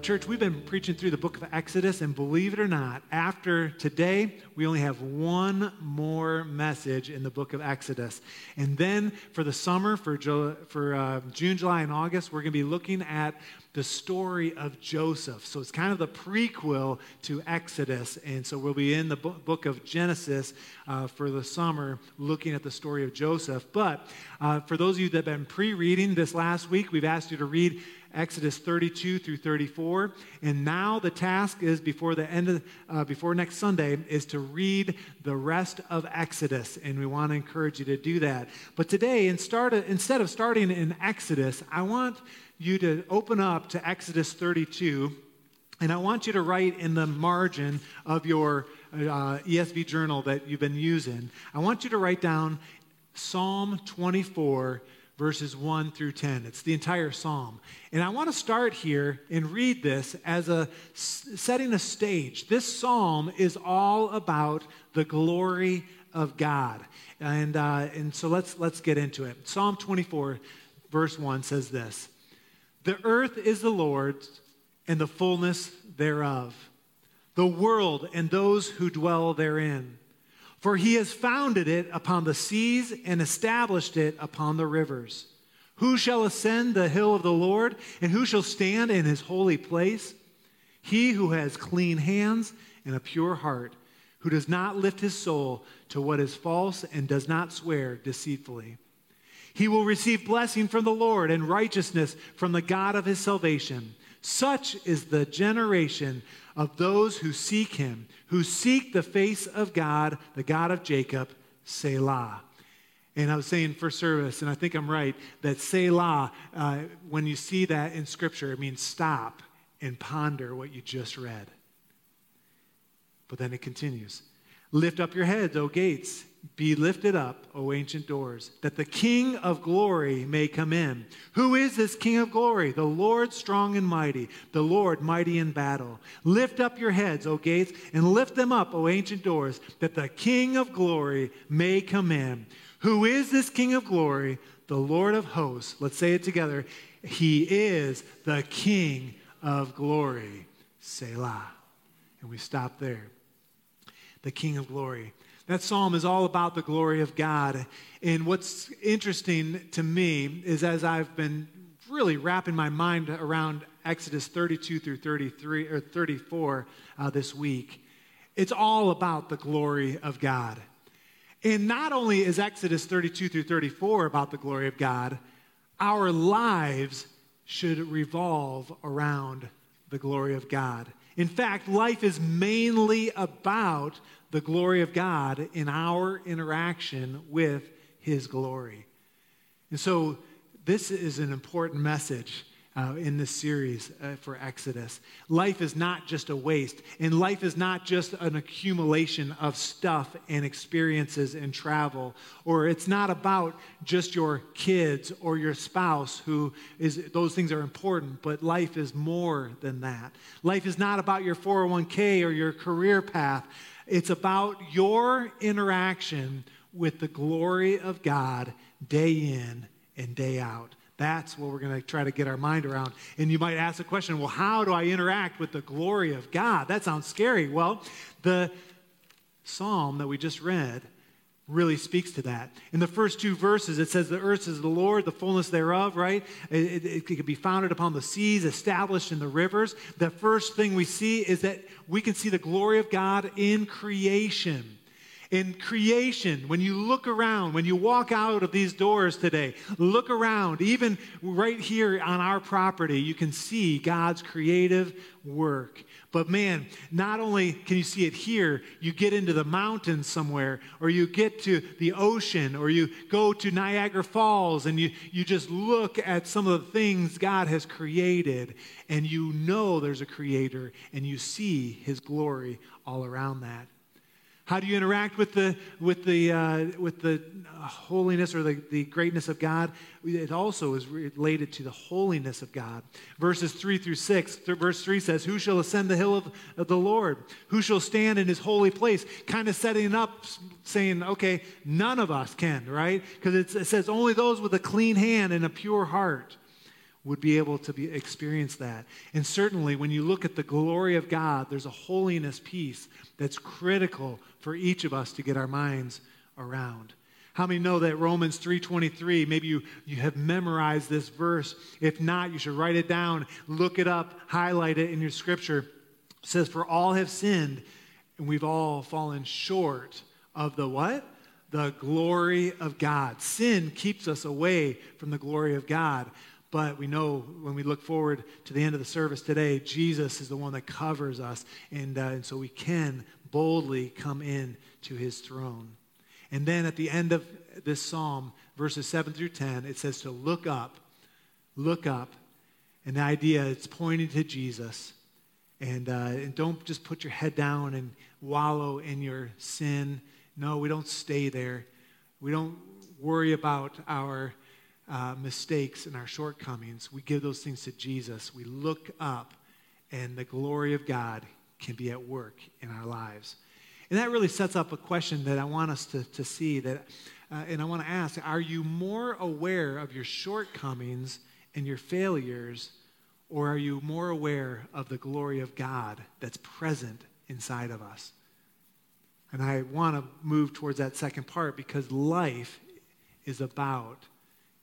Church, we've been preaching through the book of Exodus, and believe it or not, after today, we only have one more message in the book of Exodus. And then for the summer, for June, July, and August, we're going to be looking at the story of Joseph. So it's kind of the prequel to Exodus. And so we'll be in the book of Genesis for the summer, looking at the story of Joseph. But for those of you that have been pre-reading this last week, we've asked you to read Exodus 32 through 34, and now the task is before the end of, before next Sunday is to read the rest of Exodus, and we want to encourage you to do that. But today, instead of starting in Exodus, I want you to open up to Exodus 32, and I want you to write in the margin of your ESV journal that you've been using. I want you to write down Psalm 24. Verses 1 through 10. It's the entire psalm. And I want to start here and read this as a setting a stage. This psalm is all about the glory of God. And so let's get into it. Psalm 24, verse 1 says this: "The earth is the Lord's and the fullness thereof, the world and those who dwell therein. For he has founded it upon the seas and established it upon the rivers. Who shall ascend the hill of the Lord, and who shall stand in his holy place? He who has clean hands and a pure heart, who does not lift his soul to what is false and does not swear deceitfully. He will receive blessing from the Lord and righteousness from the God of his salvation. Such is the generation of those who seek him, who seek the face of God, the God of Jacob, Selah." And I was saying for service, and I think I'm right, that Selah, when you see that in Scripture, it means stop and ponder what you just read. But then it continues. "Lift up your heads, O gates. Be lifted up, O ancient doors, that the King of glory may come in. Who is this King of glory? The Lord strong and mighty, the Lord mighty in battle. Lift up your heads, O gates, and lift them up, O ancient doors, that the King of glory may come in. Who is this King of glory? The Lord of hosts." Let's say it together. "He is the King of glory." Selah. And we stop there. The King of glory. That psalm is all about the glory of God. And what's interesting to me is, as I've been really wrapping my mind around Exodus 32 through 33 or 34 this week, it's all about the glory of God. And not only is Exodus 32 through 34 about the glory of God, our lives should revolve around the glory of God. In fact, life is mainly about the glory of God in our interaction with his glory. And so this is an important message in this series for Exodus. Life is not just a waste, and life is not just an accumulation of stuff and experiences and travel, or it's not about just your kids or your spouse, those things are important, but life is more than that. Life is not about your 401k or your career path. It's about your interaction with the glory of God day in and day out. That's what we're going to try to get our mind around. And you might ask the question, well, how do I interact with the glory of God? That sounds scary. Well, the psalm that we just read really speaks to that. In the first two verses, it says the earth is the Lord, the fullness thereof, right? It can be founded upon the seas, established in the rivers. The first thing we see is that we can see the glory of God in creation. In creation, when you look around, when you walk out of these doors today, look around, even right here on our property, you can see God's creative work. But man, not only can you see it here, you get into the mountains somewhere, or you get to the ocean, or you go to Niagara Falls, and you just look at some of the things God has created, and you know there's a creator, and you see his glory all around that. How do you interact with the holiness or the greatness of God? It also is related to the holiness of God. Verses 3 through 6, verse 3 says, who shall ascend the hill of the Lord? Who shall stand in his holy place? Kind of setting it up, saying, okay, none of us can, right? Because it says only those with a clean hand and a pure heart would be able to experience that. And certainly when you look at the glory of God, there's a holiness piece that's critical for each of us to get our minds around. How many know that Romans 3:23, maybe you have memorized this verse. If not, you should write it down, look it up, highlight it in your scripture. It says, for all have sinned, and we've all fallen short of the what? The glory of God. Sin keeps us away from the glory of God. But we know when we look forward to the end of the service today, Jesus is the one that covers us. And so we can boldly come in to his throne. And then at the end of this psalm, verses 7 through 10, it says to look up. And the idea, it's pointing to Jesus. And don't just put your head down and wallow in your sin. No, we don't stay there. We don't worry about our mistakes and our shortcomings. We give those things to Jesus. We look up, and the glory of God can be at work in our lives. And that really sets up a question that I want us to see, that, and I want to ask, are you more aware of your shortcomings and your failures, or are you more aware of the glory of God that's present inside of us? And I want to move towards that second part, because life is about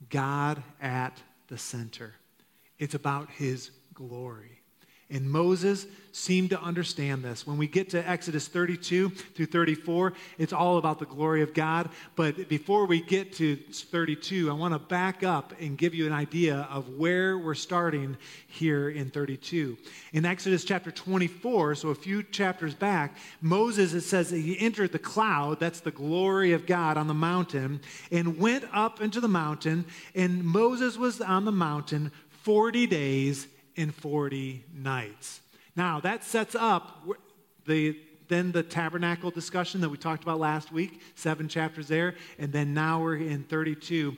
God at the center. It's about his glory. And Moses seemed to understand this. When we get to Exodus 32 through 34, it's all about the glory of God. But before we get to 32, I want to back up and give you an idea of where we're starting here in 32. In Exodus chapter 24, so a few chapters back, Moses, it says that he entered the cloud, that's the glory of God on the mountain, and went up into the mountain. And Moses was on the mountain 40 days in 40 nights. Now that sets up the tabernacle discussion that we talked about last week, 7 chapters there, and then now we're in 32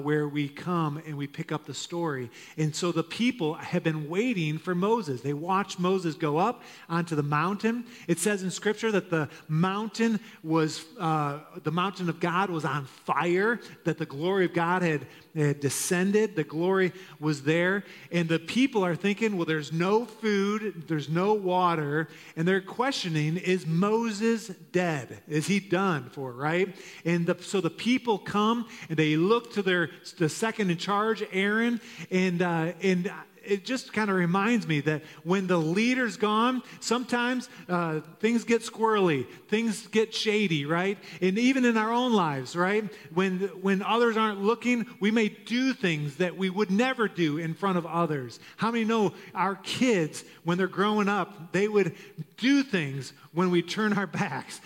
where we come and we pick up the story. And so the people have been waiting for Moses. They watched Moses go up onto the mountain. It says in Scripture that the mountain was the mountain of God was on fire, that the glory of God had descended, the glory was there, and the people are thinking, well, there's no food, there's no water, and they're questioning, is Moses dead? Is he done for, right? And so the people come, and they look to the second in charge, Aaron, and it just kind of reminds me that when the leader's gone, sometimes things get squirrely, things get shady, right? And even in our own lives, right? When others aren't looking, we may do things that we would never do in front of others. How many know our kids, when they're growing up, they would do things when we turn our backs?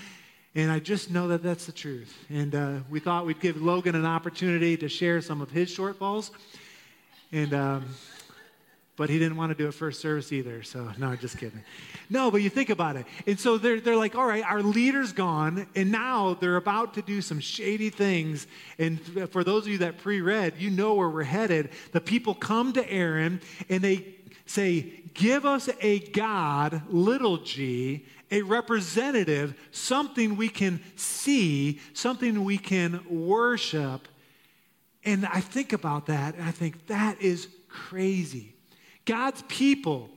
And I just know that that's the truth. And we thought we'd give Logan an opportunity to share some of his shortfalls. And but he didn't want to do it first service either. So, no, just kidding. No, but you think about it. And so they're like, all right, our leader's gone, and now they're about to do some shady things. And for those of you that pre-read, you know where we're headed. The people come to Aaron, and they say, give us a god, little g, a representative, something we can see, something we can worship. And I think about that, and I think that is crazy. God's people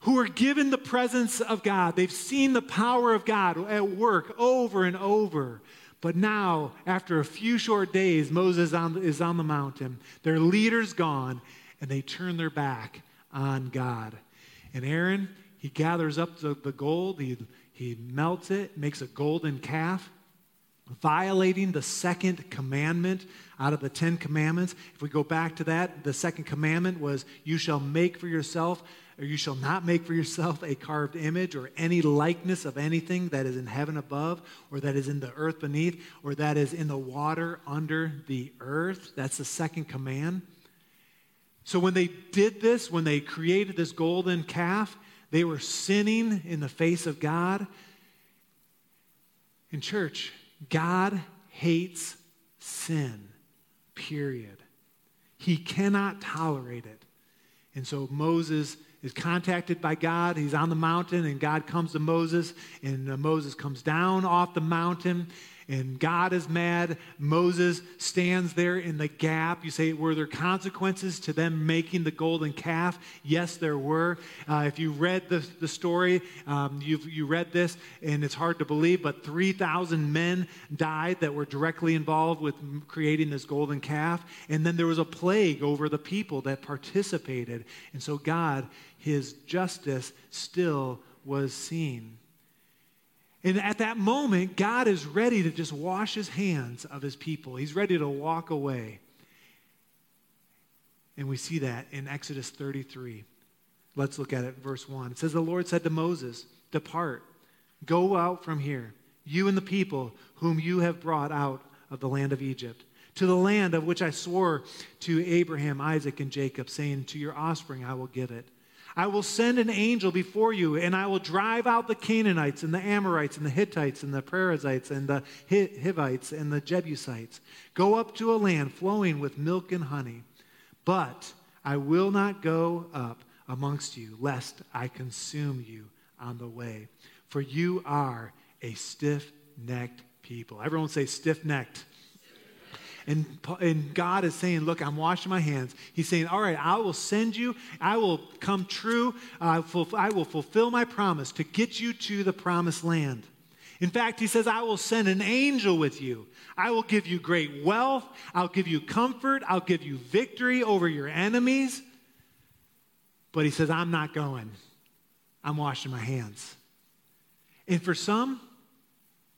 who are given the presence of God, they've seen the power of God at work over and over. But now, after a few short days, Moses is on the mountain. Their leader's gone, and they turn their back on God. And Aaron, he gathers up the gold. He melts it, makes a golden calf, violating the second commandment out of the 10 commandments. If we go back to that, the second commandment was, you shall make for yourself, or you shall not make for yourself a carved image or any likeness of anything that is in heaven above, or that is in the earth beneath, or that is in the water under the earth. That's the second command. So when they did this, when they created this golden calf, they were sinning in the face of God. And church, God hates sin, period. He cannot tolerate it. And so Moses is contacted by God. He's on the mountain, and God comes to Moses, and Moses comes down off the mountain, and God is mad. Moses stands there in the gap. You say, were there consequences to them making the golden calf? Yes, there were. If you read the story, you read this, and it's hard to believe, but 3,000 men died that were directly involved with creating this golden calf. And then there was a plague over the people that participated. And so God, his justice still was seen. And at that moment, God is ready to just wash his hands of his people. He's ready to walk away. And we see that in Exodus 33. Let's look at it, verse 1. It says, the Lord said to Moses, depart, go out from here, you and the people whom you have brought out of the land of Egypt, to the land of which I swore to Abraham, Isaac, and Jacob, saying, to your offspring I will give it. I will send an angel before you, and I will drive out the Canaanites and the Amorites and the Hittites and the Perizzites and the Hivites and the Jebusites. Go up to a land flowing with milk and honey, but I will not go up amongst you, lest I consume you on the way. For you are a stiff-necked people. Everyone say stiff-necked. And God is saying, look, I'm washing my hands. He's saying, all right, I will send you. I will come true. I will fulfill my promise to get you to the promised land. In fact, he says, I will send an angel with you. I will give you great wealth. I'll give you comfort. I'll give you victory over your enemies. But he says, I'm not going. I'm washing my hands. And for some,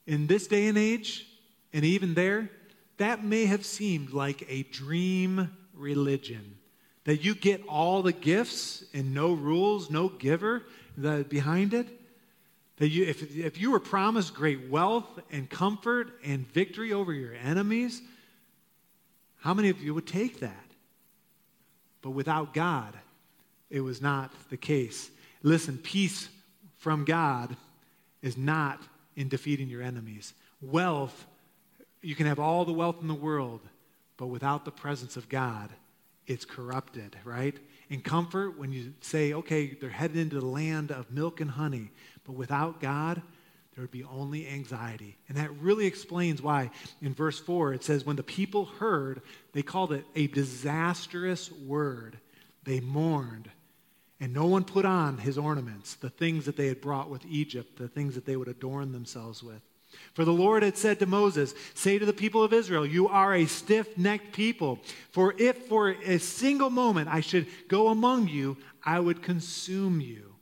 in this day and age, and even there, that may have seemed like a dream religion, that you get all the gifts and no rules, no giver behind it. That you, if you were promised great wealth and comfort and victory over your enemies, how many of you would take that? But without God, it was not the case. Listen, peace from God is not in defeating your enemies. Wealth, you can have all the wealth in the world, but without the presence of God, it's corrupted, right? And comfort, when you say, okay, they're headed into the land of milk and honey, but without God, there would be only anxiety. And that really explains why in verse 4 it says, when the people heard, they called it a disastrous word. They mourned, and no one put on his ornaments, the things that they had brought with Egypt, the things that they would adorn themselves with. For the Lord had said to Moses, say to the people of Israel, you are a stiff-necked people. For if for a single moment I should go among you, I would consume you.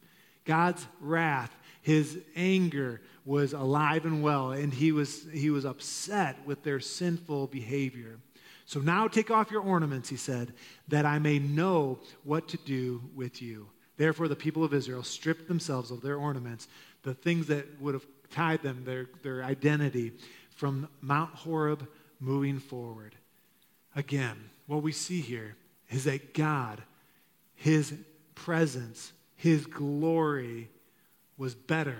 God's wrath, his anger was alive and well, and he was upset with their sinful behavior. So now take off your ornaments, he said, that I may know what to do with you. Therefore the people of Israel stripped themselves of their ornaments, the things that would have tied them, their identity, from Mount Horeb moving forward. Again, what we see here is that God, his presence, his glory was better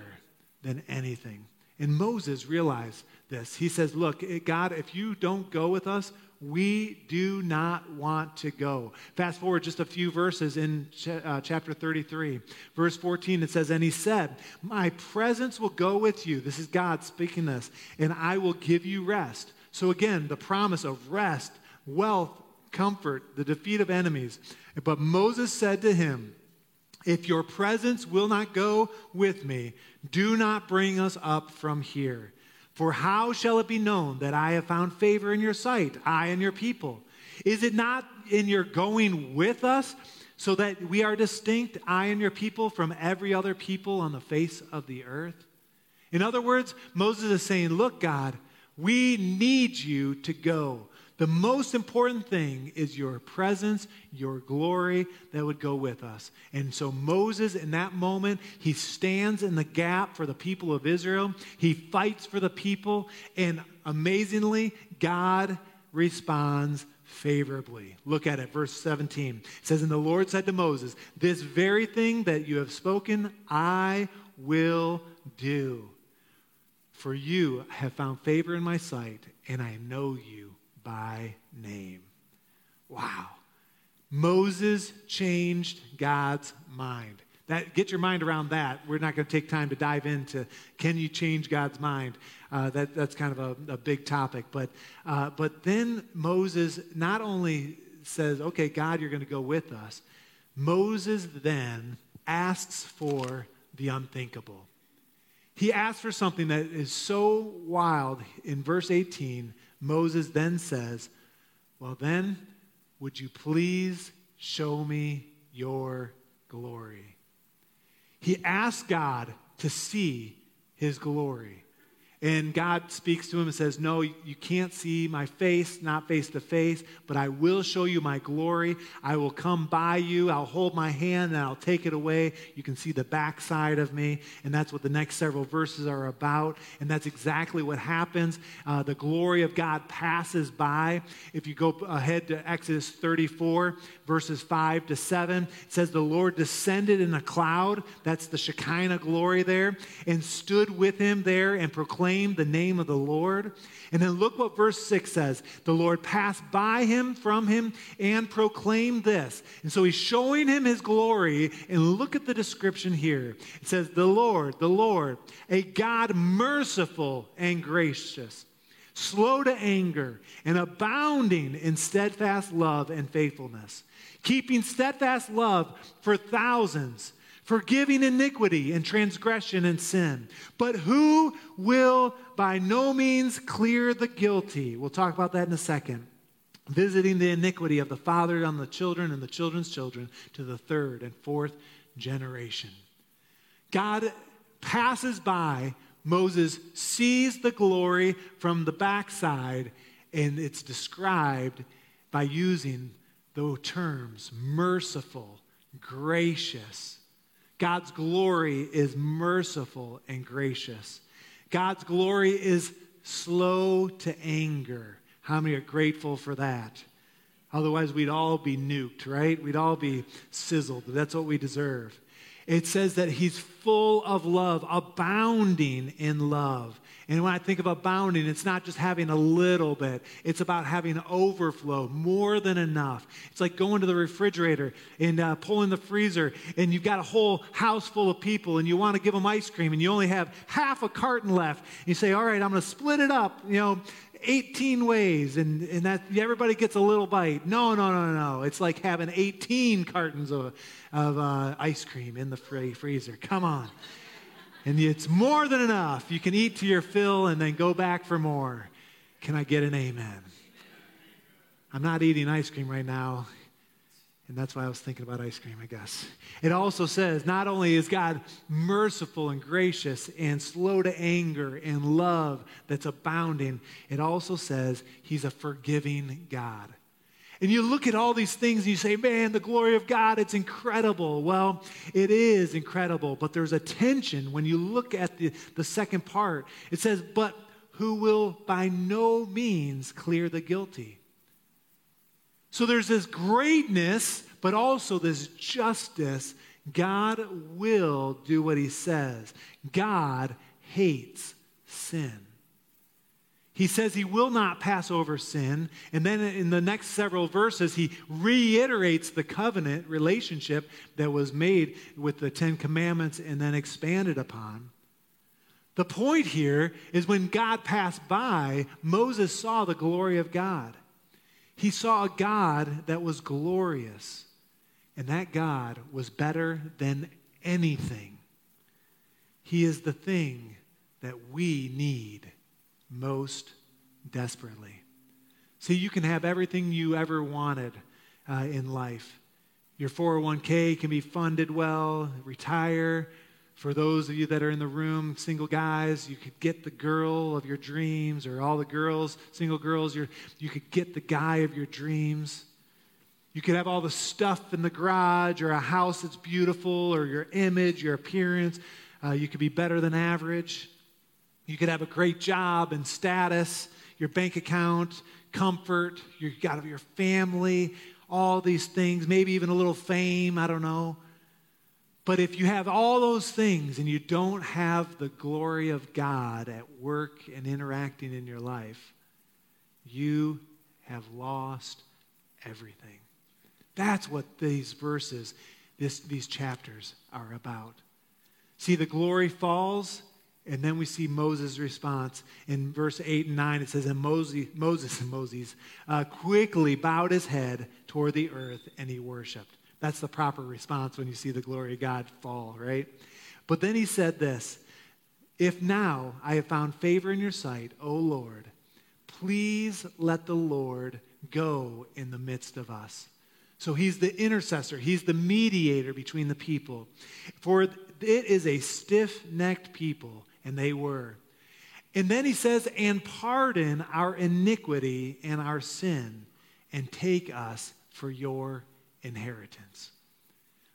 than anything. And Moses realized this. He says, look, God, if you don't go with us, we do not want to go. Fast forward just a few verses in chapter 33. Verse 14, it says, and he said, my presence will go with you. This is God speaking this. And I will give you rest. So again, the promise of rest, wealth, comfort, the defeat of enemies. But Moses said to him, if your presence will not go with me, do not bring us up from here. For how shall it be known that I have found favor in your sight, I and your people? Is it not in your going with us, so that we are distinct, I and your people, from every other people on the face of the earth? In other words, Moses is saying, look, God, we need you to go. The most important thing is your presence, your glory that would go with us. And so Moses, in that moment, he stands in the gap for the people of Israel. He fights for the people. And amazingly, God responds favorably. Look at it, verse 17. It says, and the Lord said to Moses, this very thing that you have spoken, I will do. For you have found favor in my sight, and I know you by name. Wow. Moses changed God's mind. Get your mind around that. We're not going to take time to dive into can you change God's mind. That's kind of a big topic. But then Moses not only says, okay, God, you're going to go with us. Moses then asks for the unthinkable. He asks for something that is so wild. In verse 18, Moses then says, well then, would you please show me your glory? He asks God to see his glory. And God speaks to him and says, no, you can't see my face, not face to face, but I will show you my glory. I will come by you. I'll hold my hand and I'll take it away. You can see the backside of me. And that's what the next several verses are about. And that's exactly what happens. The glory of God passes by. If you go ahead to Exodus 34, verses 5-7, it says, the Lord descended in a cloud. That's the Shekinah glory there, and stood with him there and proclaimed the name of the Lord. And then look what verse 6 says. The Lord passed by him, from him, and proclaimed this. And so he's showing him his glory. And look at the description here. It says, the Lord, a God merciful and gracious, slow to anger, and abounding in steadfast love and faithfulness, keeping steadfast love for thousands, forgiving iniquity and transgression and sin, but who will by no means clear the guilty. We'll talk about that in a second. Visiting the iniquity of the father on the children and the children's children to the third and fourth generation. God passes by, Moses sees the glory from the backside, and it's described by using the terms merciful, gracious. God's glory is merciful and gracious. God's glory is slow to anger. How many are grateful for that? Otherwise, we'd all be nuked, right? We'd all be sizzled. That's what we deserve. It says that he's full of love, abounding in love. And when I think of abounding, it's not just having a little bit. It's about having overflow, more than enough. It's like going to the refrigerator and pulling the freezer, and you've got a whole house full of people, and you want to give them ice cream, and you only have half a carton left. You say, all right, I'm going to split it up, 18 ways, and that everybody gets a little bite. No. It's like having 18 cartons of ice cream in the freezer. Come on. And it's more than enough. You can eat to your fill and then go back for more. Can I get an amen? I'm not eating ice cream right now, and that's why I was thinking about ice cream, I guess. It also says not only is God merciful and gracious and slow to anger and love that's abounding, it also says he's a forgiving God. And you look at all these things and you say, man, the glory of God, it's incredible. Well, it is incredible, but there's a tension when you look at the second part. It says, but who will by no means clear the guilty? So there's this greatness, but also this justice. God will do what he says. God hates sin. He says he will not pass over sin. And then in the next several verses, he reiterates the covenant relationship that was made with the Ten Commandments and then expanded upon. The point here is when God passed by, Moses saw the glory of God. He saw a God that was glorious. And that God was better than anything. He is the thing that we need most desperately. See, you can have everything you ever wanted in life. Your 401k can be funded well, retire. For those of you that are in the room, single guys, you could get the girl of your dreams, or all the girls, single girls, you could get the guy of your dreams. You could have all the stuff in the garage, or a house that's beautiful, or your image, your appearance. You could be better than average. You could have a great job and status, your bank account, comfort, you got your family, all these things, maybe even a little fame, I don't know. But if you have all those things and you don't have the glory of God at work and interacting in your life, you have lost everything. That's what these verses, these chapters are about. See, the glory falls, and then we see Moses' response. In verse 8 and 9, it says, and Moses quickly bowed his head toward the earth, and he worshiped. That's the proper response when you see the glory of God fall, right? But then he said this, if now I have found favor in your sight, O Lord, please let the Lord go in the midst of us. So he's the intercessor. He's the mediator between the people. For it is a stiff-necked people, and they were. And then he says, and pardon our iniquity and our sin, and take us for your inheritance.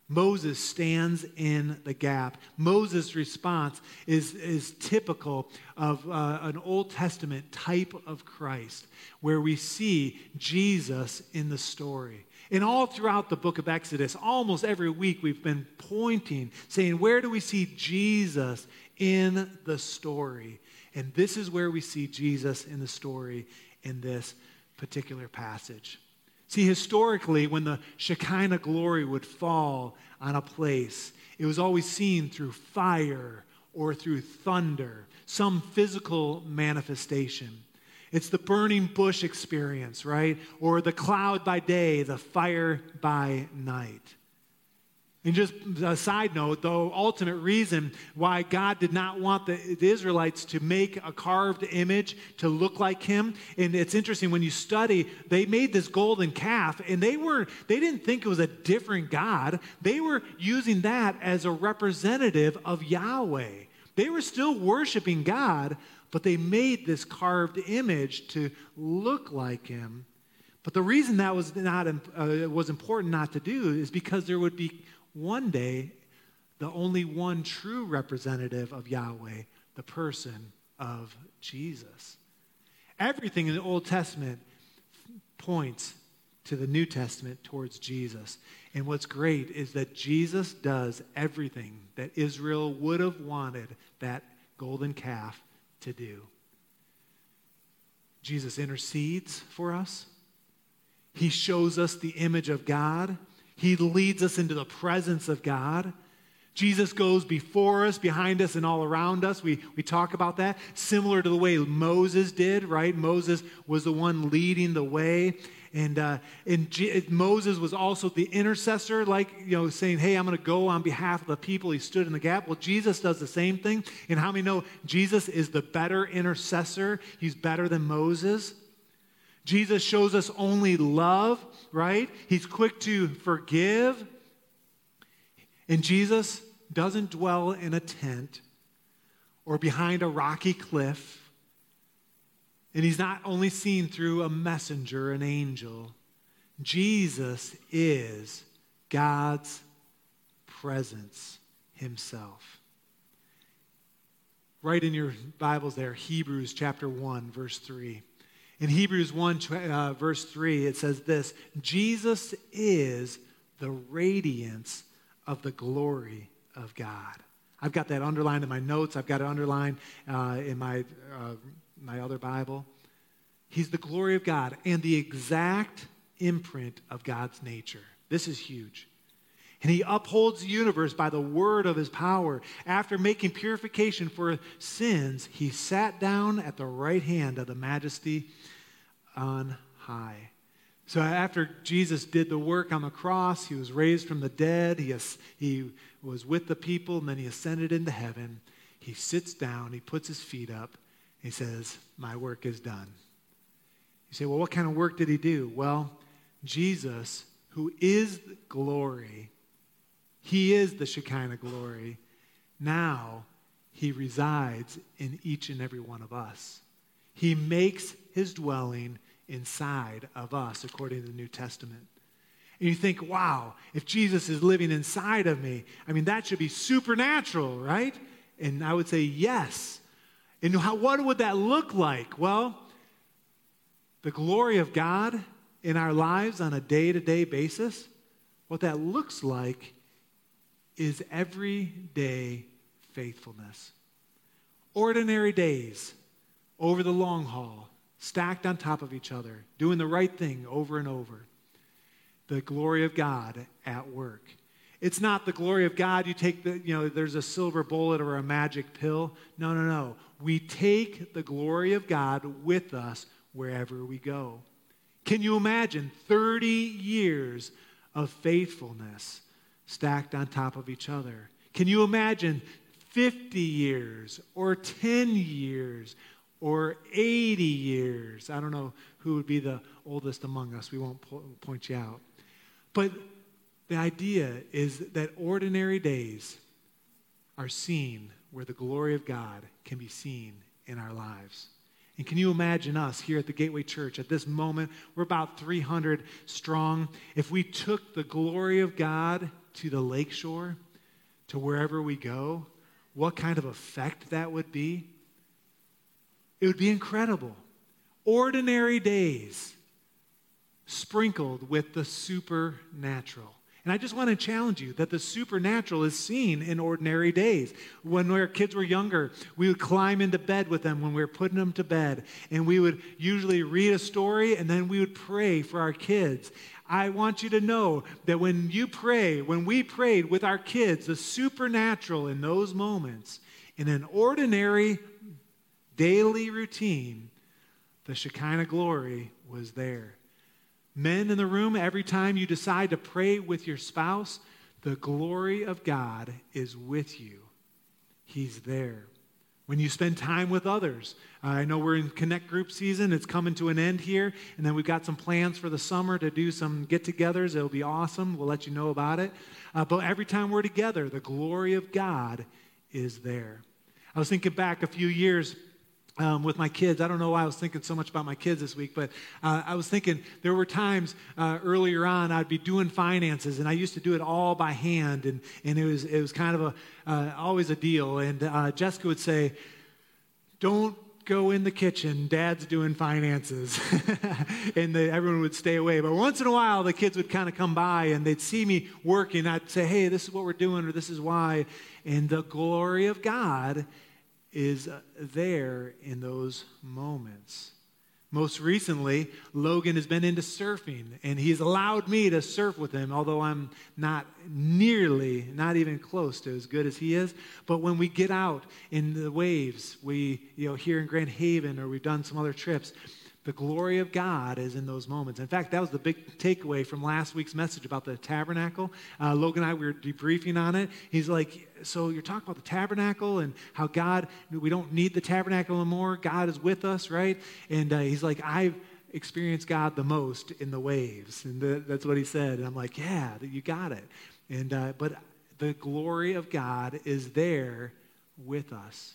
Moses stands in the gap. Moses' response is typical of an Old Testament type of Christ, where we see Jesus in the story. And all throughout the book of Exodus, almost every week we've been pointing, saying, where do we see Jesus in the story? And this is where we see Jesus in the story in this particular passage. See, historically, when the Shekinah glory would fall on a place, it was always seen through fire or through thunder, some physical manifestation. It's the burning bush experience, right? Or the cloud by day, the fire by night. And just a side note, the ultimate reason why God did not want the Israelites to make a carved image to look like him, and it's interesting when you study, they made this golden calf, and they didn't think it was a different God. They were using that as a representative of Yahweh. They were still worshiping God, but they made this carved image to look like him. But the reason that was important not to do is because there would be one day, the only one true representative of Yahweh, the person of Jesus. Everything in the Old Testament points to the New Testament towards Jesus. And what's great is that Jesus does everything that Israel would have wanted that golden calf to do. Jesus intercedes for us. He shows us the image of God. He leads us into the presence of God. Jesus goes before us, behind us, and all around us. We talk about that, similar to the way Moses did, right? Moses was the one leading the way. And Moses was also the intercessor, saying, hey, I'm going to go on behalf of the people. He stood in the gap. Well, Jesus does the same thing. And how many know Jesus is the better intercessor? He's better than Moses. Jesus shows us only love, right? He's quick to forgive. And Jesus doesn't dwell in a tent or behind a rocky cliff. And he's not only seen through a messenger, an angel. Jesus is God's presence himself. Right in your Bibles there, Hebrews chapter 1, verse 3. In Hebrews 1, verse 3, it says this, Jesus is the radiance of the glory of God. I've got that underlined in my notes. I've got it underlined in my other Bible. He's the glory of God and the exact imprint of God's nature. This is huge. And he upholds the universe by the word of his power. After making purification for sins, he sat down at the right hand of the majesty on high. So after Jesus did the work on the cross, he was raised from the dead, he was with the people, and then he ascended into heaven. He sits down, he puts his feet up, he says, my work is done. You say, well, what kind of work did he do? Well, Jesus, who is glory, he is the Shekinah glory. Now he resides in each and every one of us. He makes his dwelling inside of us, according to the New Testament. And you think, wow, if Jesus is living inside of me, I mean, that should be supernatural, right? And I would say, yes. And what would that look like? Well, the glory of God in our lives on a day-to-day basis, what that looks like is everyday faithfulness. Ordinary days over the long haul, stacked on top of each other, doing the right thing over and over. The glory of God at work. It's not the glory of God, you take the, you know, there's a silver bullet or a magic pill. No, no, no. We take the glory of God with us wherever we go. Can you imagine 30 years of faithfulness stacked on top of each other? Can you imagine 50 years or 10 years or 80 years? I don't know who would be the oldest among us. We won't point you out. But the idea is that ordinary days are seen where the glory of God can be seen in our lives. And can you imagine us here at the Gateway Church at this moment? We're about 300 strong. If we took the glory of God to the lakeshore, to wherever we go, what kind of effect that would be? It would be incredible. Ordinary days sprinkled with the supernatural. And I just want to challenge you that the supernatural is seen in ordinary days. When our kids were younger, we would climb into bed with them when we were putting them to bed. And we would usually read a story, and then we would pray for our kids. I want you to know that when you pray, when we prayed with our kids, the supernatural in those moments, in an ordinary daily routine, the Shekinah glory was there. Men in the room, every time you decide to pray with your spouse, the glory of God is with you. He's there. When you spend time with others, I know we're in Connect Group season. It's coming to an end here. And then we've got some plans for the summer to do some get-togethers. It'll be awesome. We'll let you know about it. But every time we're together, the glory of God is there. I was thinking back a few years with my kids. I don't know why I was thinking so much about my kids this week, but I was thinking there were times earlier on I'd be doing finances, and I used to do it all by hand, and it was kind of a always a deal. And Jessica would say, "Don't go in the kitchen. Dad's doing finances," and everyone would stay away. But once in a while, the kids would kind of come by, and they'd see me working. I'd say, "Hey, this is what we're doing, or this is why," and the glory of God is there in those moments. Most recently, Logan has been into surfing, and he's allowed me to surf with him, although I'm not even close to as good as he is. But when we get out in the waves, here in Grand Haven, or we've done some other trips, the glory of God is in those moments. In fact, that was the big takeaway from last week's message about the tabernacle. Logan and I, we were debriefing on it. He's like, "So you're talking about the tabernacle and how God, we don't need the tabernacle anymore. God is with us, right?" And he's like, "I've experienced God the most in the waves." And that's what he said. And I'm like, "Yeah, you got it." And but the glory of God is there with us.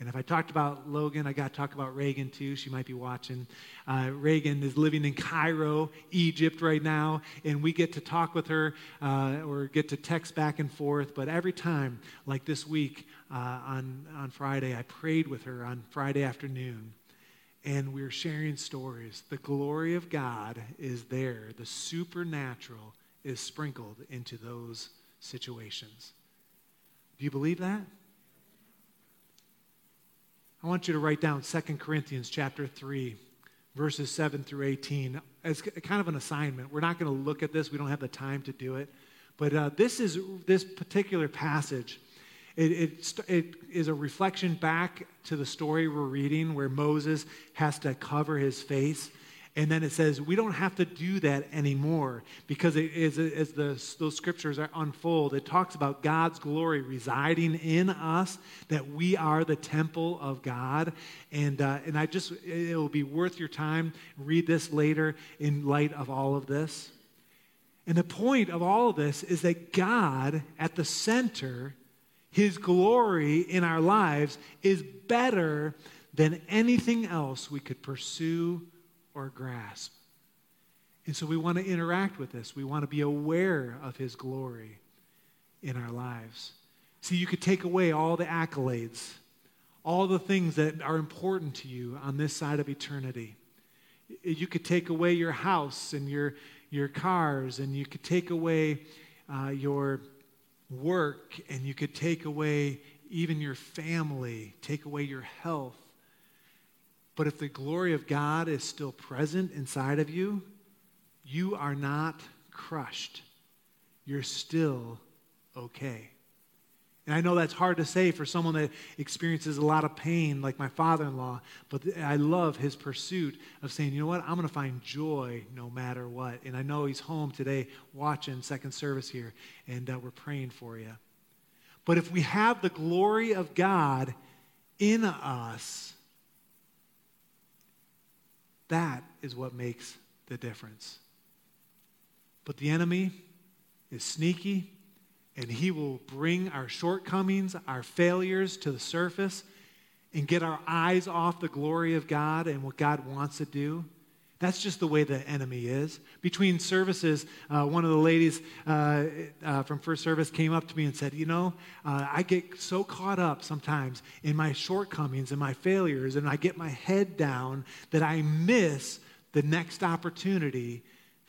And if I talked about Logan, I got to talk about Reagan too. She might be watching. Reagan is living in Cairo, Egypt right now, and we get to talk with her or get to text back and forth. But every time, like this week on Friday, I prayed with her on Friday afternoon, and we were sharing stories. The glory of God is there. The supernatural is sprinkled into those situations. Do you believe that? I want you to write down 2 Corinthians chapter 3, verses 7 through 18 as kind of an assignment. We're not going to look at this. We don't have the time to do it. But this particular passage, it is a reflection back to the story we're reading where Moses has to cover his face. And then it says, we don't have to do that anymore because those scriptures are unfold, it talks about God's glory residing in us, that we are the temple of God. And it will be worth your time. Read this later in light of all of this. And the point of all of this is that God at the center, his glory in our lives is better than anything else we could pursue or grasp. And so we want to interact with this. We want to be aware of his glory in our lives. See, you could take away all the accolades, all the things that are important to you on this side of eternity. You could take away your house and your cars, and you could take away your work and you could take away even your family, take away your health. But if the glory of God is still present inside of you, you are not crushed. You're still okay. And I know that's hard to say for someone that experiences a lot of pain like my father-in-law, but I love his pursuit of saying, you know what, I'm going to find joy no matter what. And I know he's home today watching second service here, and we're praying for you. But if we have the glory of God in us, that is what makes the difference. But the enemy is sneaky, and he will bring our shortcomings, our failures to the surface and get our eyes off the glory of God and what God wants to do. That's just the way the enemy is. Between services, one of the ladies from first service came up to me and said, you know, I get so caught up sometimes in my shortcomings and my failures, and I get my head down that I miss the next opportunity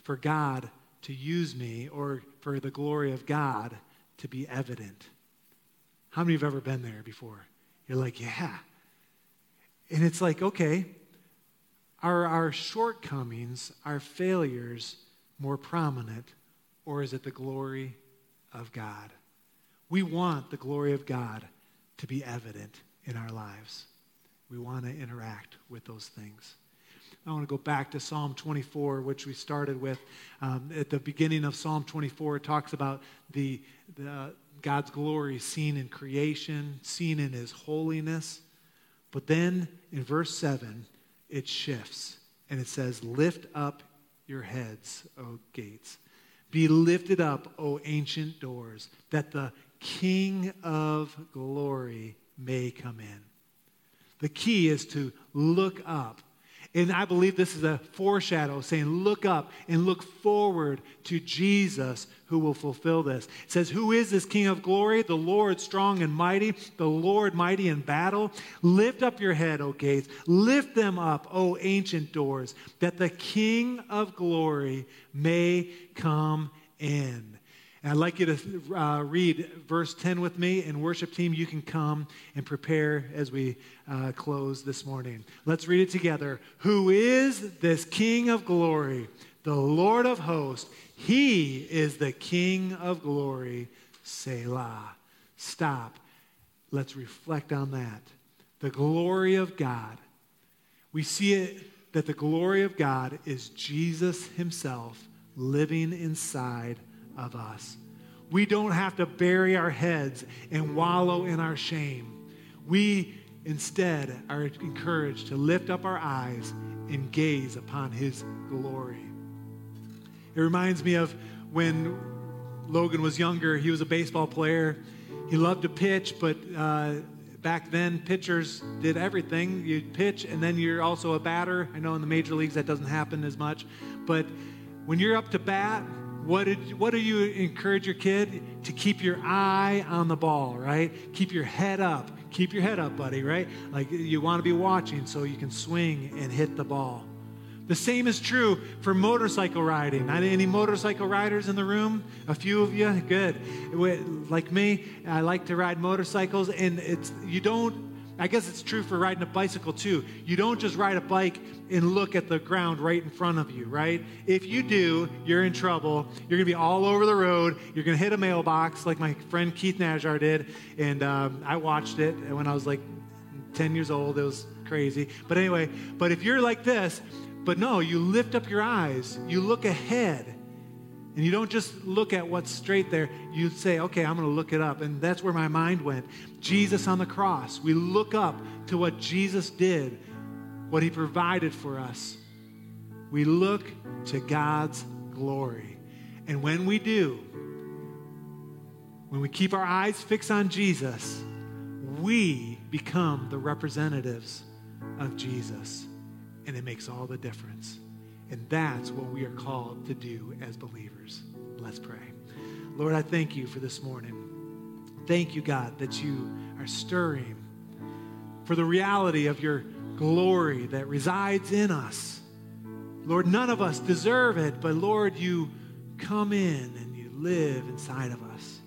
for God to use me or for the glory of God to be evident. How many have ever been there before? You're like, yeah. And it's like, okay, are our shortcomings, our failures more prominent, or is it the glory of God? We want the glory of God to be evident in our lives. We want to interact with those things. I want to go back to Psalm 24, which we started with. At the beginning of Psalm 24, it talks about the God's glory seen in creation, seen in his holiness. But then in verse 7, it shifts, and it says, lift up your heads, O gates. Be lifted up, O ancient doors, that the King of glory may come in. The key is to look up. And I believe this is a foreshadow saying, look up and look forward to Jesus who will fulfill this. It says, who is this King of glory? The Lord strong and mighty, the Lord mighty in battle. Lift up your head, O gates. Lift them up, O ancient doors, that the King of glory may come in. And I'd like you to read verse 10 with me. And worship team, you can come and prepare as we close this morning. Let's read it together. Who is this King of glory? The Lord of hosts. He is the King of glory. Selah. Stop. Let's reflect on that. The glory of God. We see it that the glory of God is Jesus himself living inside of us. We don't have to bury our heads and wallow in our shame. We instead are encouraged to lift up our eyes and gaze upon his glory. It reminds me of when Logan was younger. He was a baseball player. He loved to pitch, but back then pitchers did everything. You'd pitch and then you're also a batter. I know in the major leagues that doesn't happen as much, but when you're up to bat, what do you encourage your kid? To keep your eye on the ball, right? Keep your head up. Keep your head up, buddy, right? Like you want to be watching so you can swing and hit the ball. The same is true for motorcycle riding. Any motorcycle riders in the room? A few of you? Good. Like me, I like to ride motorcycles, and I guess it's true for riding a bicycle too. You don't just ride a bike and look at the ground right in front of you, right? If you do, you're in trouble. You're going to be all over the road. You're going to hit a mailbox like my friend Keith Najjar did. And I watched it when I was like 10 years old. It was crazy. But anyway, if you're like this, but no, you lift up your eyes. You look ahead. And you don't just look at what's straight there. You say, okay, I'm going to look it up. And that's where my mind went. Jesus on the cross. We look up to what Jesus did, what he provided for us. We look to God's glory. And when we do, when we keep our eyes fixed on Jesus, we become the representatives of Jesus. And it makes all the difference. And that's what we are called to do as believers. Let's pray. Lord, I thank you for this morning. Thank you, God, that you are stirring for the reality of your glory that resides in us. Lord, none of us deserve it, but Lord, you come in and you live inside of us.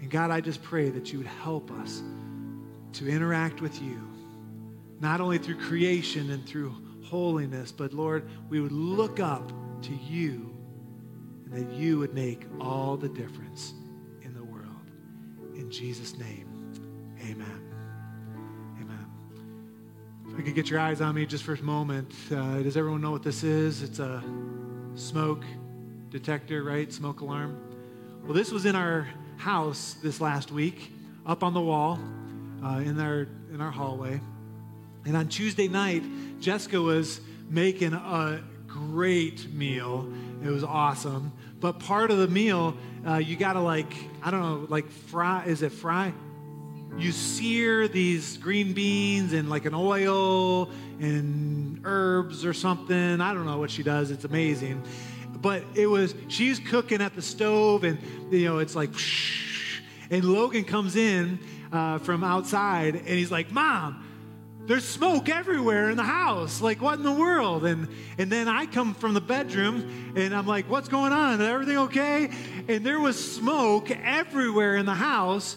And God, I just pray that you would help us to interact with you, not only through creation and through holiness, but Lord, we would look up to you and that you would make all the difference in the world. In Jesus' name, amen. Amen. If we could get your eyes on me just for a moment. Does everyone know what this is? It's a smoke detector, right? Smoke alarm. Well, this was in our house this last week, up on the wall, in our hallway. And on Tuesday night, Jessica was making a great meal. It was awesome. But part of the meal, you gotta fry? You sear these green beans in like an oil and herbs or something. I don't know what she does. It's amazing. But she's cooking at the stove, and it's like, and Logan comes in from outside, and he's like, "Mom, there's smoke everywhere in the house. Like, what in the world?" And then I come from the bedroom, and I'm like, "What's going on? Is everything okay?" And there was smoke everywhere in the house,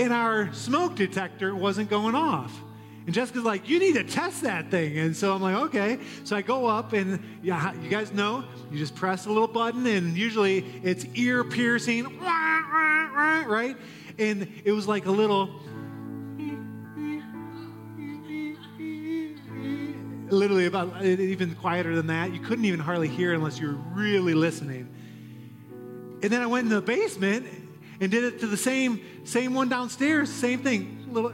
and our smoke detector wasn't going off. And Jessica's like, "You need to test that thing." And so I'm like, okay. So I go up, and you guys know, you just press a little button, and usually it's ear-piercing, right? And it was like a little, literally about even quieter than that. You couldn't even hardly hear unless you were really listening. And then I went in the basement and did it to the same one downstairs, same thing, little,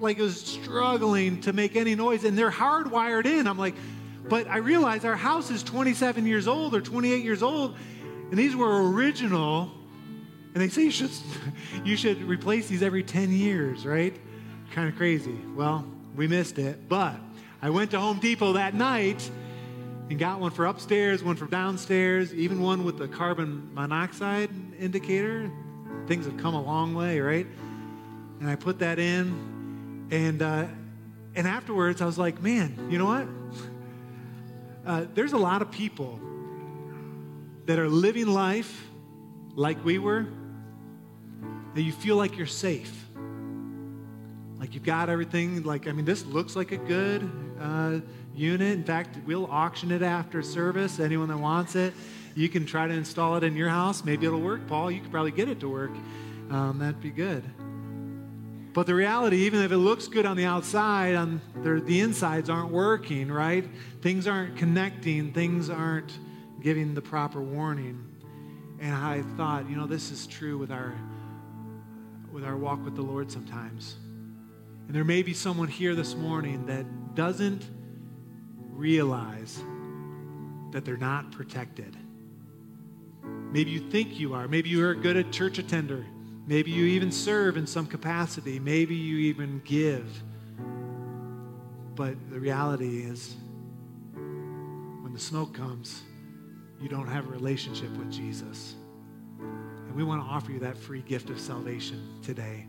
like it was struggling to make any noise, and they're hardwired in. I'm like, but I realize our house is 27 years old or 28 years old, and these were original, and they say you should replace these every 10 years, right? Kind of crazy. Well, we missed it, but I went to Home Depot that night and got one for upstairs, one for downstairs, even one with the carbon monoxide indicator. Things have come a long way, right? And I put that in. And afterwards, I was like, man, you know what? There's a lot of people that are living life like we were, that you feel like you're safe. Like you've got everything. Like, I mean, this looks like a good unit. In fact, we'll auction it after service. Anyone that wants it, you can try to install it in your house. Maybe it'll work, Paul. You could probably get it to work. That'd be good. But the reality, even if it looks good on the outside, the insides aren't working, right? Things aren't connecting. Things aren't giving the proper warning. And I thought, this is true with our walk with the Lord sometimes. And there may be someone here this morning that doesn't realize that they're not protected. Maybe you think you are. Maybe you are good at church attender. Maybe you even serve in some capacity. Maybe you even give. But the reality is, when the smoke comes, you don't have a relationship with Jesus. And we want to offer you that free gift of salvation today.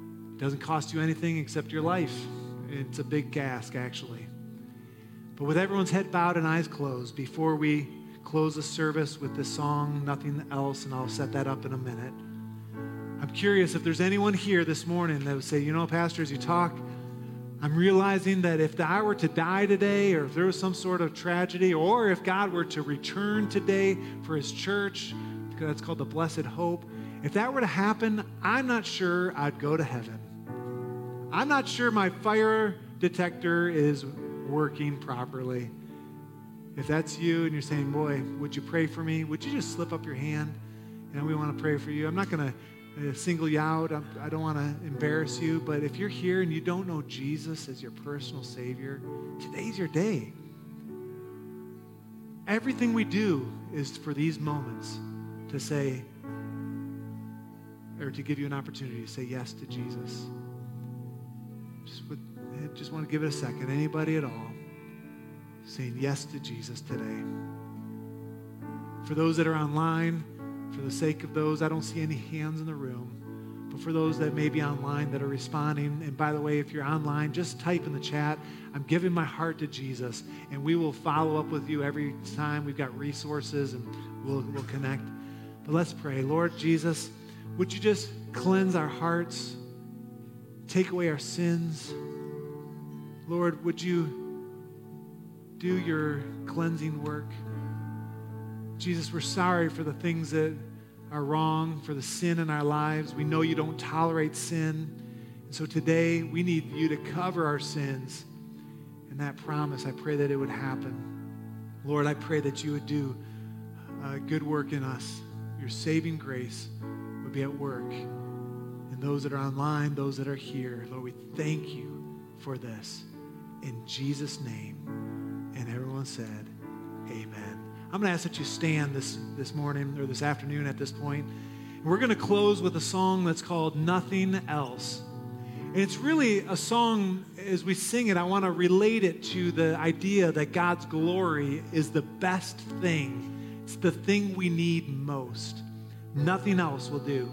It doesn't cost you anything except your life. It's a big ask, actually. But with everyone's head bowed and eyes closed, before we close the service with this song, Nothing Else, and I'll set that up in a minute, I'm curious if there's anyone here this morning that would say, Pastor, as you talk, I'm realizing that if I were to die today, or if there was some sort of tragedy, or if God were to return today for his church, because that's called the blessed hope, if that were to happen, I'm not sure I'd go to heaven. I'm not sure my fire detector is working properly. If that's you and you're saying, boy, would you pray for me? Would you just slip up your hand? And we want to pray for you. I'm not going to single you out. I don't want to embarrass you, but if you're here and you don't know Jesus as your personal Savior, today's your day. Everything we do is for these moments to say, or to give you an opportunity to say yes to Jesus. Just want to give it a second. Anybody at all saying yes to Jesus today? For those that are online, for the sake of those, I don't see any hands in the room, but for those that may be online that are responding, and by the way, if you're online, just type in the chat, I'm giving my heart to Jesus, and we will follow up with you every time. We've got resources, and we'll connect. But let's pray. Lord Jesus, Would you just cleanse our hearts? Take away our sins. Lord, would you do your cleansing work? Jesus, we're sorry for the things that are wrong, for the sin in our lives. We know you don't tolerate sin. And so today, we need you to cover our sins. And that promise, I pray that it would happen. Lord, I pray that you would do good work in us. Your saving grace would be at work. And those that are online, those that are here, Lord, we thank you for this. In Jesus' name. And everyone said, amen. I'm going to ask that you stand this morning or this afternoon at this point. And we're going to close with a song that's called Nothing Else. And it's really a song, as we sing it, I want to relate it to the idea that God's glory is the best thing. It's the thing we need most. Nothing else will do.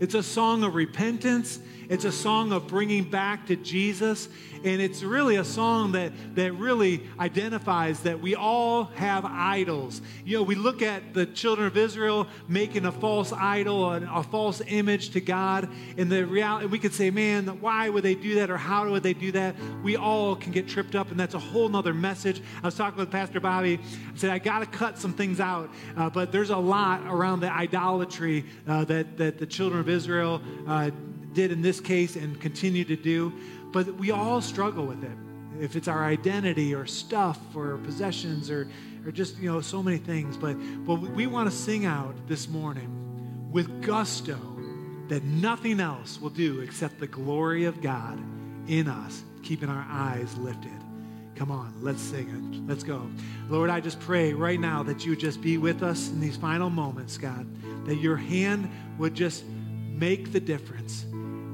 It's a song of repentance. It's a song of bringing back to Jesus. And it's really a song that really identifies that we all have idols. You know, we look at the children of Israel making a false idol, a false image to God. And the reality, we could say, man, why would they do that? Or how would they do that? We all can get tripped up. And that's a whole nother message. I was talking with Pastor Bobby. I said, I got to cut some things out. But there's a lot around the idolatry that the children of Israel did in this case and continue to do. But we all struggle with it. If it's our identity or stuff or possessions or just, you know, so many things. But we want to sing out this morning with gusto that nothing else will do except the glory of God in us, keeping our eyes lifted. Come on, let's sing it. Let's go. Lord, I just pray right now that you would just be with us in these final moments, God, that your hand would just make the difference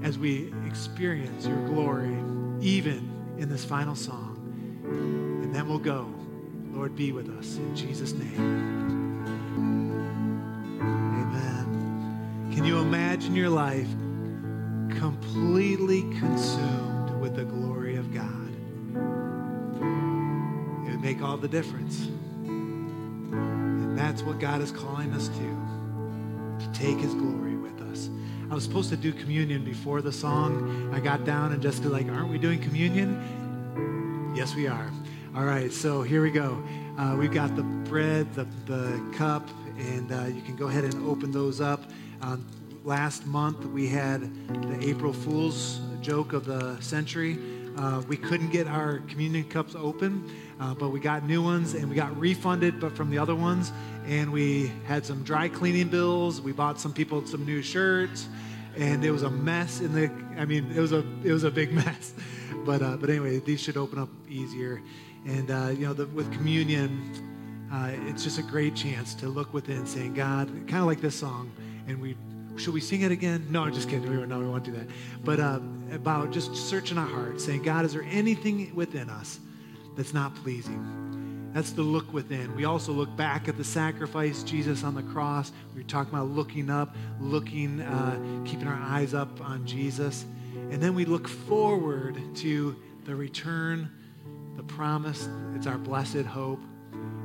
as we experience your glory, even in this final song. And then we'll go. Lord, be with us in Jesus' name. Amen. Can you imagine your life completely consumed with the glory of God? It would make all the difference. And that's what God is calling us to take his glory with us. I was supposed to do communion before the song. I got down and Jessica's like, aren't we doing communion? Yes, we are. All right, so here we go. We've got the bread, the cup, and you can go ahead and open those up. Last month, we had the April Fool's joke of the century. We couldn't get our communion cups open, but we got new ones, and we got refunded but from the other ones, and we had some dry cleaning bills. We bought some people some new shirts, and it was a mess. It was a big mess. But anyway, these should open up easier. And with communion, it's just a great chance to look within, saying, God, kind of like this song, and we. Should we sing it again? No, I'm just kidding. We won't do that. But about just searching our hearts, saying, God, is there anything within us that's not pleasing? That's the look within. We also look back at the sacrifice, Jesus on the cross. We were talking about looking up, keeping our eyes up on Jesus. And then we look forward to the return, the promise. It's our blessed hope.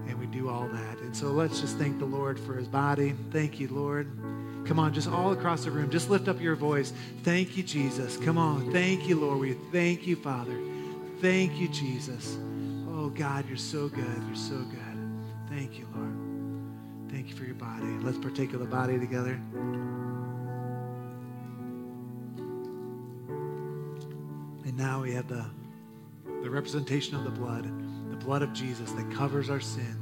And we do all that. And so let's just thank the Lord for his body. Thank you, Lord. Come on, just all across the room, just lift up your voice. Thank you, Jesus. Come on. Thank you, Lord. We thank you, Father. Thank you, Jesus. Oh, God, you're so good. You're so good. Thank you, Lord. Thank you for your body. Let's partake of the body together. And now we have the representation of the blood of Jesus that covers our sin.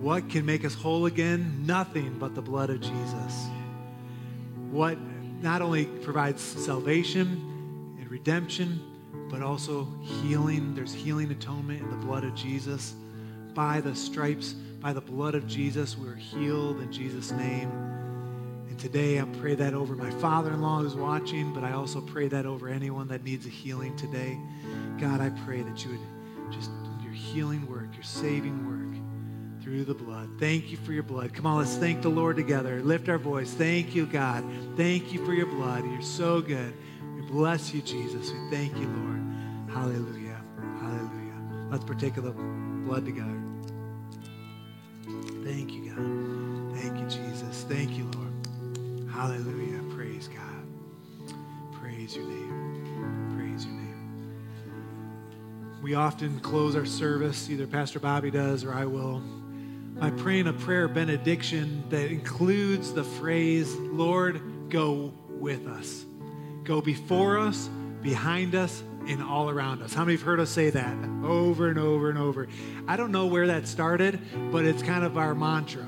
What can make us whole again? Nothing but the blood of Jesus. What not only provides salvation and redemption, but also healing. There's healing atonement in the blood of Jesus. By the stripes, by the blood of Jesus, we're healed in Jesus' name. And today I pray that over my father-in-law who's watching, but I also pray that over anyone that needs a healing today. God, I pray that you would just do your healing work, your saving work, through the blood. Thank you for your blood. Come on, let's thank the Lord together. Lift our voice. Thank you, God. Thank you for your blood. You're so good. We bless you, Jesus. We thank you, Lord. Hallelujah. Hallelujah. Let's partake of the blood together. Thank you, God. Thank you, Jesus. Thank you, Lord. Hallelujah. Praise your name. Praise your name. We often close our service, either Pastor Bobby does or I will, by praying a prayer benediction that includes the phrase, Lord, go with us. Go before us, behind us, and all around us. How many have heard us say that over and over and over? I don't know where that started, but it's kind of our mantra.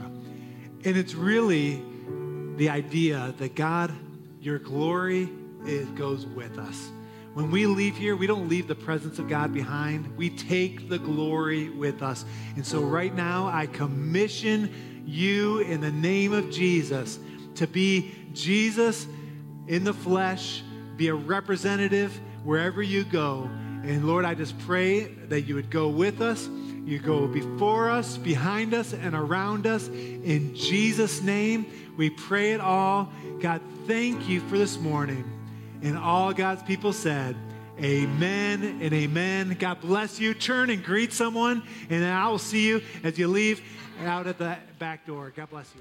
And it's really the idea that God, your glory goes with us. When we leave here, we don't leave the presence of God behind. We take the glory with us. And so right now, I commission you in the name of Jesus to be Jesus in the flesh, be a representative wherever you go. And Lord, I just pray that you would go with us. You go before us, behind us, and around us. In Jesus' name, we pray it all. God, thank you for this morning. And all God's people said, amen and amen. God bless you. Turn and greet someone, and I will see you as you leave out at the back door. God bless you.